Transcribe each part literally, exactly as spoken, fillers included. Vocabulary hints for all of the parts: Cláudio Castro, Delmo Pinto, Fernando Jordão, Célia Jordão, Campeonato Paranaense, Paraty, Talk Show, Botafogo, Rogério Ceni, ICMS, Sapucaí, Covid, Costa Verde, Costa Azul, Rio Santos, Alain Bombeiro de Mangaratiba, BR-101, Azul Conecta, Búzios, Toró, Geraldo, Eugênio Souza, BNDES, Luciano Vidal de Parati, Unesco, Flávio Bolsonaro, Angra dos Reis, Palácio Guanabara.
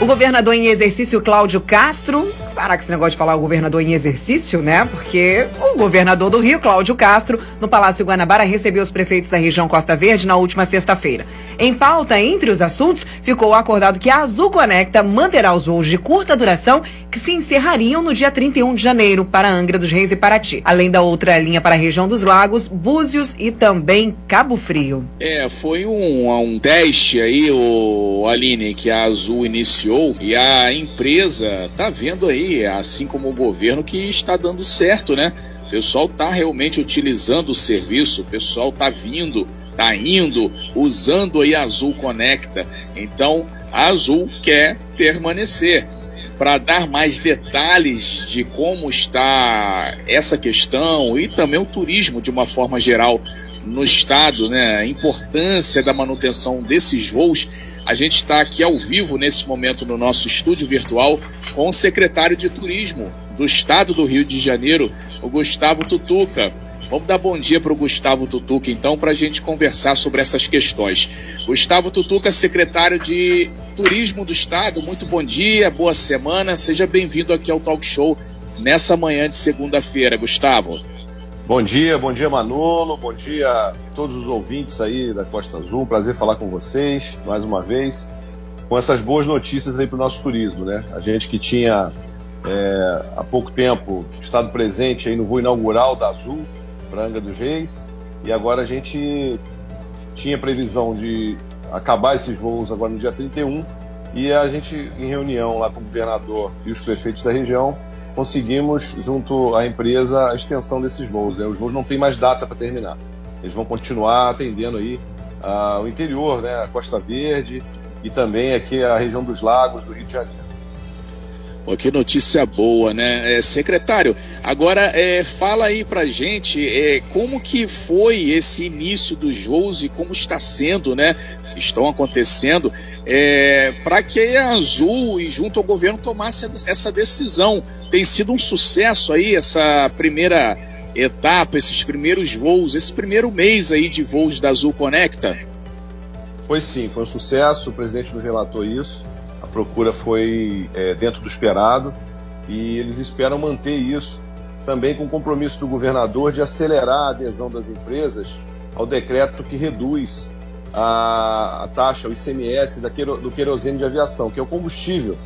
O governador em exercício, Cláudio Castro... Parar com esse negócio de falar o governador em exercício, né? Porque o governador do Rio, Cláudio Castro, no Palácio Guanabara, recebeu os prefeitos da região Costa Verde na última sexta-feira. Em pauta, entre os assuntos, ficou acordado que a Azul Conecta manterá os voos de curta duração que se encerrariam no dia trinta e um de janeiro para Angra dos Reis e Paraty, além da outra linha para a região dos Lagos, Búzios e também Cabo Frio. É, foi um, um teste aí, o Aline, que a Azul iniciou. E a empresa tá vendo aí, assim como o governo, que está dando certo, né? O pessoal tá realmente utilizando o serviço, o pessoal tá vindo, tá indo, usando aí a Azul Conecta. Então, a Azul quer permanecer. Para dar mais detalhes de como está essa questão e também o turismo de uma forma geral no estado, né? A importância da manutenção desses voos. A gente está aqui ao vivo nesse momento no nosso estúdio virtual com o secretário de Turismo do Estado do Rio de Janeiro, o Gustavo Tutuca. Vamos dar bom dia para o Gustavo Tutuca, então, para a gente conversar sobre essas questões. Gustavo Tutuca, secretário de Turismo do Estado, muito bom dia, boa semana. Seja bem-vindo aqui ao Talk Show nessa manhã de segunda-feira, Gustavo. Bom dia, bom dia Manolo, bom dia a todos os ouvintes aí da Costa Azul, prazer falar com vocês mais uma vez, com essas boas notícias aí para o nosso turismo, né? A gente que tinha é, há pouco tempo estado presente aí no voo inaugural da Azul para Angra dos Reis, e agora a gente tinha previsão de acabar esses voos agora no dia trinta e um, e a gente em reunião lá com o governador e os prefeitos da região conseguimos, junto à empresa, a extensão desses voos. Né? Os voos não têm mais data para terminar. Eles vão continuar atendendo aí uh, o interior, né? A Costa Verde e também aqui a região dos Lagos do Rio de Janeiro. Pô, que notícia boa, né? É, secretário, agora é, fala aí pra gente é, como que foi esse início dos voos e como está sendo, né? Estão acontecendo é, para que a Azul e junto ao governo tomasse essa decisão. Tem sido um sucesso aí essa primeira etapa, esses primeiros voos, esse primeiro mês aí de voos da Azul Conecta? Foi sim, foi um sucesso, o presidente nos relatou isso, a procura foi é, dentro do esperado e eles esperam manter isso também com o compromisso do governador de acelerar a adesão das empresas ao decreto que reduz a taxa, o I C M S da queiro, do querosene de aviação, que é o combustível,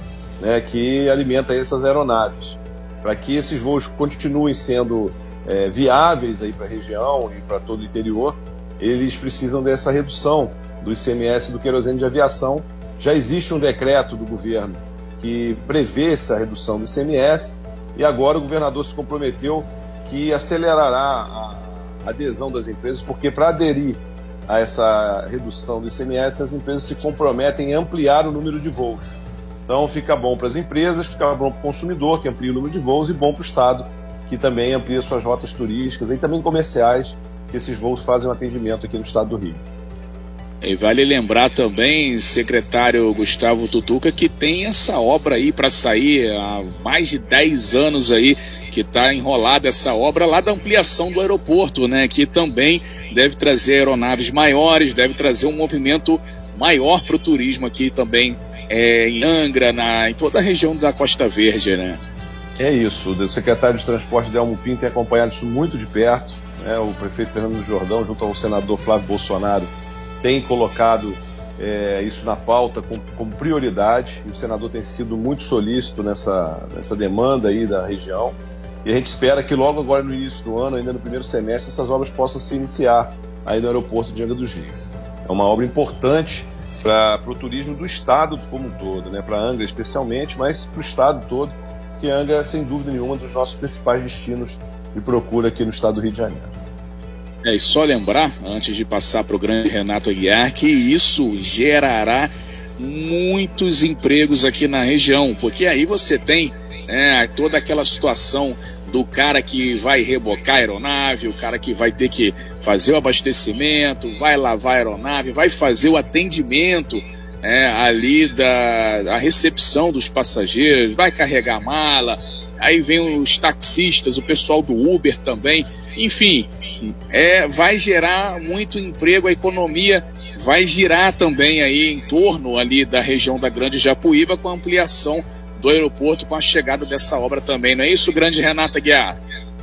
né, que alimenta essas aeronaves, para que esses voos continuem sendo é, viáveis para a região e para todo o interior. Eles precisam dessa redução do I C M S do querosene de aviação. Já existe um decreto do governo que prevê essa redução do I C M S e agora o governador se comprometeu que acelerará a adesão das empresas, porque para aderir a essa redução do I C M S, as empresas se comprometem a ampliar o número de voos. Então fica bom para as empresas, fica bom para o consumidor, que amplia o número de voos, e bom para o Estado, que também amplia suas rotas turísticas e também comerciais, que esses voos fazem um atendimento aqui no Estado do Rio. E vale lembrar também, secretário Gustavo Tutuca, que tem essa obra aí para sair há mais de dez anos aí, que está enrolada essa obra lá da ampliação do aeroporto, né? Que também deve trazer aeronaves maiores, deve trazer um movimento maior para o turismo aqui também é, em Angra, na, em toda a região da Costa Verde, né? É isso, o secretário de Transporte Delmo Pinto tem acompanhado isso muito de perto, né? O prefeito Fernando Jordão, junto ao senador Flávio Bolsonaro, tem colocado é, isso na pauta como, como prioridade, e o senador tem sido muito solícito nessa, nessa demanda aí da região, e a gente espera que logo agora no início do ano, ainda no primeiro semestre, essas obras possam se iniciar aí no aeroporto de Angra dos Reis. É uma obra importante para o turismo do estado como um todo, né? Para Angra especialmente, mas para o estado todo, que Angra é sem dúvida nenhuma um dos nossos principais destinos de procura aqui no estado do Rio de Janeiro. É, e só lembrar, antes de passar para o grande Renato Aguiar, que isso gerará muitos empregos aqui na região, porque aí você tem é, toda aquela situação do cara que vai rebocar a aeronave, o cara que vai ter que fazer o abastecimento, vai lavar a aeronave, vai fazer o atendimento é, ali da, da recepção dos passageiros, vai carregar a mala, aí vem os taxistas, o pessoal do Uber também, enfim... É, vai gerar muito emprego, a economia vai girar também aí em torno ali da região da Grande Japuíba, com a ampliação do aeroporto, com a chegada dessa obra também. Não é isso, grande Renato Aguiar?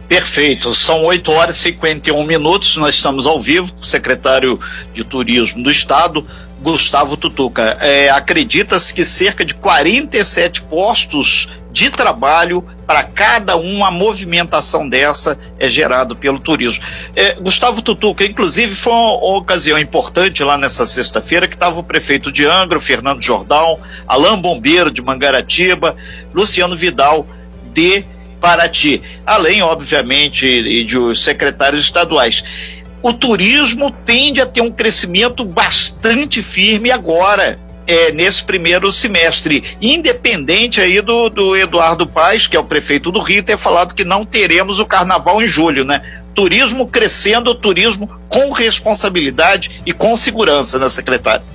Perfeito, são oito horas e cinquenta e um minutos, nós estamos ao vivo com o secretário de Turismo do Estado, Gustavo Tutuca. É, acredita-se que cerca de quarenta e sete postos de trabalho para cada uma movimentação dessa é gerado pelo turismo. É, Gustavo Tutuca, inclusive foi uma, uma ocasião importante lá nessa sexta-feira, que estava o prefeito de Angra, Fernando Jordão, Alain Bombeiro de Mangaratiba, Luciano Vidal de Parati, além, obviamente, de secretários estaduais. O turismo tende a ter um crescimento bastante firme agora, é, nesse primeiro semestre, independente aí do, do Eduardo Paes, que é o prefeito do Rio, ter falado que não teremos o carnaval em julho, né? Turismo crescendo, turismo com responsabilidade e com segurança, né, secretário?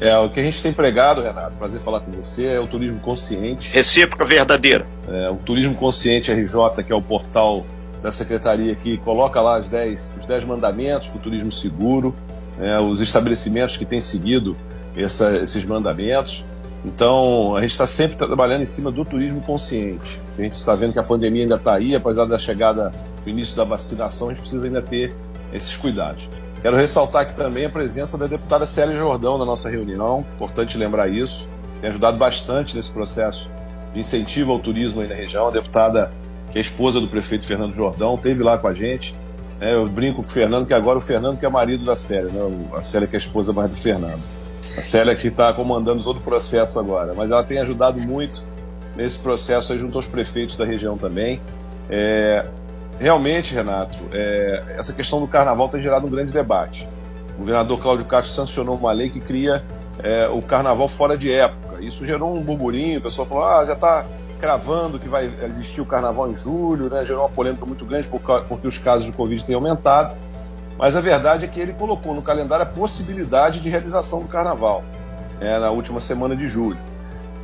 É, o que a gente tem pregado, Renato, prazer falar com você, é o turismo consciente. Recíproca verdadeira. É, o turismo consciente R J, que é o portal da secretaria, que coloca lá as dez, os dez mandamentos para o turismo seguro, é, os estabelecimentos que têm seguido essa, esses mandamentos. Então, a gente está sempre trabalhando em cima do turismo consciente. A gente está vendo que a pandemia ainda está aí, apesar da chegada do início da vacinação, a gente precisa ainda ter esses cuidados. Quero ressaltar aqui também a presença da deputada Célia Jordão na nossa reunião, importante lembrar isso, tem ajudado bastante nesse processo de incentivo ao turismo aí na região. A deputada, que é esposa do prefeito Fernando Jordão, esteve lá com a gente, é, eu brinco com o Fernando, que agora o Fernando que é marido da Célia, né? A Célia que é a esposa mais do Fernando, a Célia que está comandando todo o processo agora, mas ela tem ajudado muito nesse processo aí junto aos prefeitos da região também. É... Realmente, Renato, é, essa questão do carnaval tem gerado um grande debate. O governador Cláudio Castro sancionou uma lei que cria é, o carnaval fora de época. Isso gerou um burburinho, o pessoal falou, ah, já está cravando que vai existir o carnaval em julho, né? Gerou uma polêmica muito grande porque os casos de Covid têm aumentado. Mas a verdade é que ele colocou no calendário a possibilidade de realização do carnaval, é, na última semana de julho.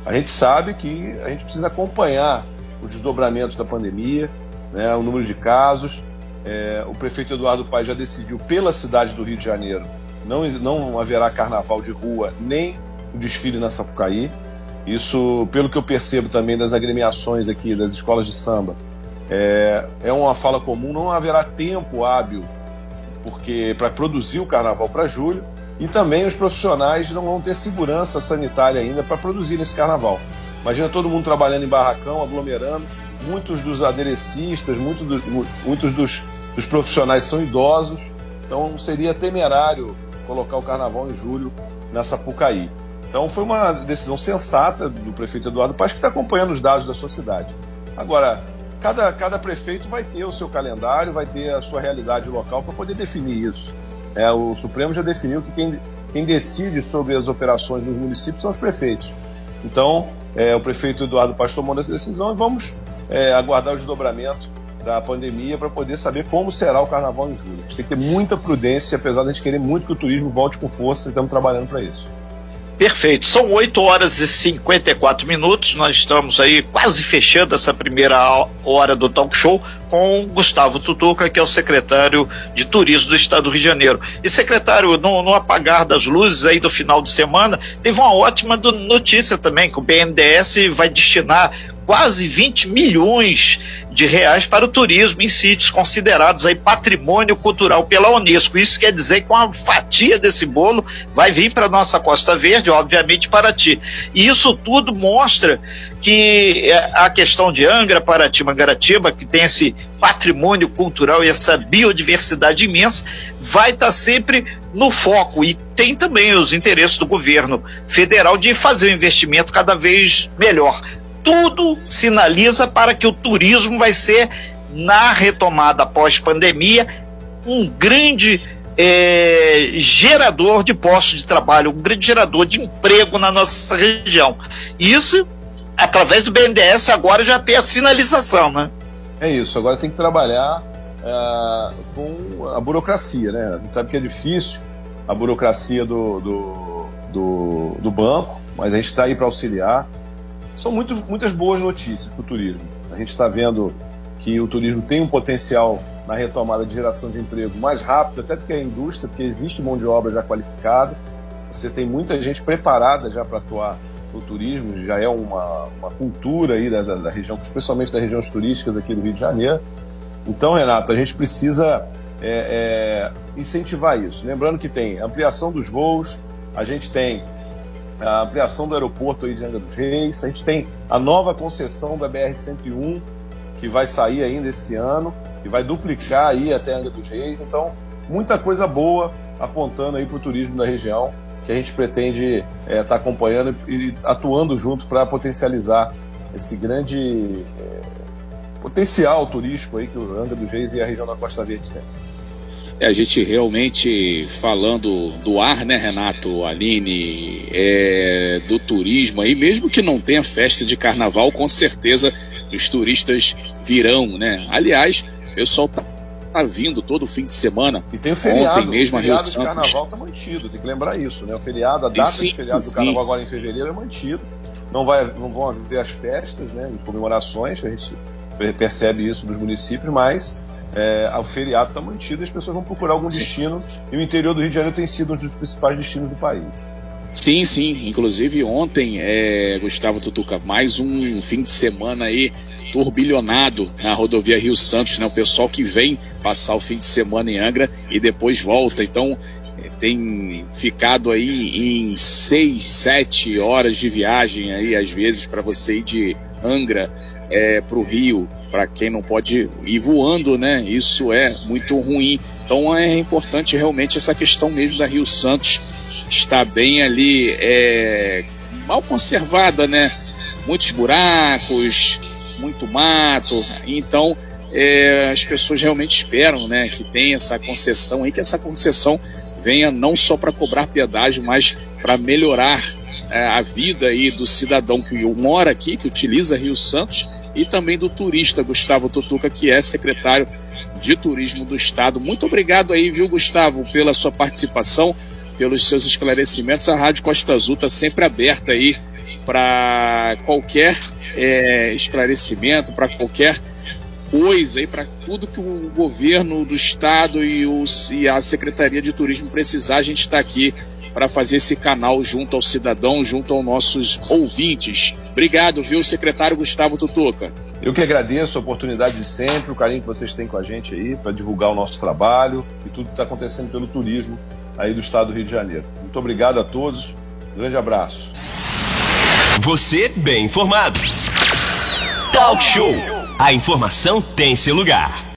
A gente sabe que a gente precisa acompanhar o desdobramento da pandemia, né, o número de casos. É, o prefeito Eduardo Paes já decidiu pela cidade do Rio de Janeiro, não, não haverá carnaval de rua nem o desfile na Sapucaí. Isso, pelo que eu percebo também das agremiações aqui, das escolas de samba, é, é uma fala comum, não haverá tempo hábil porque para produzir o carnaval para julho, e também os profissionais não vão ter segurança sanitária ainda para produzir esse carnaval. Imagina todo mundo trabalhando em barracão, aglomerando. Muitos dos aderecistas, muitos, do, muitos dos, dos profissionais são idosos, então seria temerário colocar o carnaval em julho na Sapucaí. Então foi uma decisão sensata do prefeito Eduardo Paes, que está acompanhando os dados da sua cidade. Agora, cada, cada prefeito vai ter o seu calendário, vai ter a sua realidade local para poder definir isso. É, o Supremo já definiu que quem, quem decide sobre as operações dos municípios são os prefeitos. Então, é, o prefeito Eduardo Paes tomou essa decisão e vamos... É, aguardar o desdobramento da pandemia para poder saber como será o carnaval em julho. A gente tem que ter muita prudência, apesar de a gente querer muito que o turismo volte com força, e estamos trabalhando para isso. Perfeito, são oito horas e cinquenta e quatro minutos, nós estamos aí quase fechando essa primeira hora do Talk Show com Gustavo Tutuca, que é o secretário de Turismo do Estado do Rio de Janeiro. E, secretário, no, no apagar das luzes aí do final de semana, teve uma ótima do, notícia também, que o B N D E S vai destinar quase vinte milhões de reais para o turismo em sítios considerados aí patrimônio cultural pela Unesco. Isso quer dizer que uma fatia desse bolo vai vir para a nossa Costa Verde, obviamente Paraty. E isso tudo mostra que a questão de Angra, Paraty, Mangaratiba, que tem esse patrimônio cultural e essa biodiversidade imensa, vai estar sempre no foco. E tem também os interesses do governo federal de fazer um investimento cada vez melhor. Tudo sinaliza para que o turismo vai ser, na retomada pós-pandemia, um grande é, gerador de postos de trabalho, um grande gerador de emprego na nossa região. Isso, através do B N D E S, agora já tem a sinalização, né? É isso, agora tem que trabalhar uh, com a burocracia, né? A gente sabe que é difícil a burocracia do, do, do, do banco, mas a gente está aí para auxiliar. São muito, muitas boas notícias para o turismo. A gente está vendo que o turismo tem um potencial na retomada de geração de emprego mais rápido, até porque a indústria, porque existe mão de obra já qualificada, você tem muita gente preparada já para atuar no turismo, já é uma, uma cultura aí da, da, da região, especialmente das regiões turísticas aqui do Rio de Janeiro. Então, Renato, a gente precisa é, é, incentivar isso. Lembrando que tem ampliação dos voos, a gente tem a ampliação do aeroporto aí de Angra dos Reis, a gente tem a nova concessão da B R cento e um, que vai sair ainda esse ano, e vai duplicar aí até Angra dos Reis. Então, muita coisa boa apontando aí para o turismo da região, que a gente pretende estar é, tá acompanhando e atuando junto para potencializar esse grande é, potencial turístico aí que o Angra dos Reis e a região da Costa Verde tem. É, a gente realmente falando do ar, né, Renato, Aline, é, do turismo aí, mesmo que não tenha festa de carnaval, com certeza os turistas virão, né? Aliás, o pessoal tá, tá vindo todo fim de semana. E tem o feriado, ontem mesmo, o feriado de carnaval tá mantido, tem que lembrar isso, né? O feriado, a data sim, de feriado sim. do carnaval agora em fevereiro é mantido. Não, vai, não vão haver as festas, né? As comemorações, a gente percebe isso nos municípios, mas é, o feriado está mantido e as pessoas vão procurar algum sim. destino. E o interior do Rio de Janeiro tem sido um dos principais destinos do país. Sim, sim. Inclusive ontem, é, Gustavo Tutuca, mais um fim de semana aí turbilhonado na rodovia Rio Santos, né? O pessoal que vem passar o fim de semana em Angra e depois volta. Então, tem ficado aí em seis, sete horas de viagem aí, às vezes, para você ir de Angra é, para o Rio, para quem não pode ir voando, né? Isso é muito ruim. Então é importante realmente essa questão mesmo da Rio Santos estar bem ali, é, mal conservada, né? Muitos buracos, muito mato. Então é, as pessoas realmente esperam, né, que tenha essa concessão aí, que essa concessão venha não só para cobrar pedágio, mas para melhorar é, a vida aí do cidadão que mora aqui, que utiliza Rio Santos, e também do turista, Gustavo Tutuca, que é secretário de Turismo do Estado. Muito obrigado aí, viu, Gustavo, pela sua participação, pelos seus esclarecimentos. A Rádio Costa Azul está sempre aberta aí para qualquer é, esclarecimento, para qualquer coisa aí, para tudo que o governo do Estado e, os, e a Secretaria de Turismo precisar. A gente está aqui para fazer esse canal junto ao cidadão, junto aos nossos ouvintes. Obrigado, viu, secretário Gustavo Tutuca. Eu que agradeço a oportunidade de sempre, o carinho que vocês têm com a gente aí, para divulgar o nosso trabalho e tudo que está acontecendo pelo turismo aí do estado do Rio de Janeiro. Muito obrigado a todos, um grande abraço. Você bem informado. Talk Show. A informação tem seu lugar.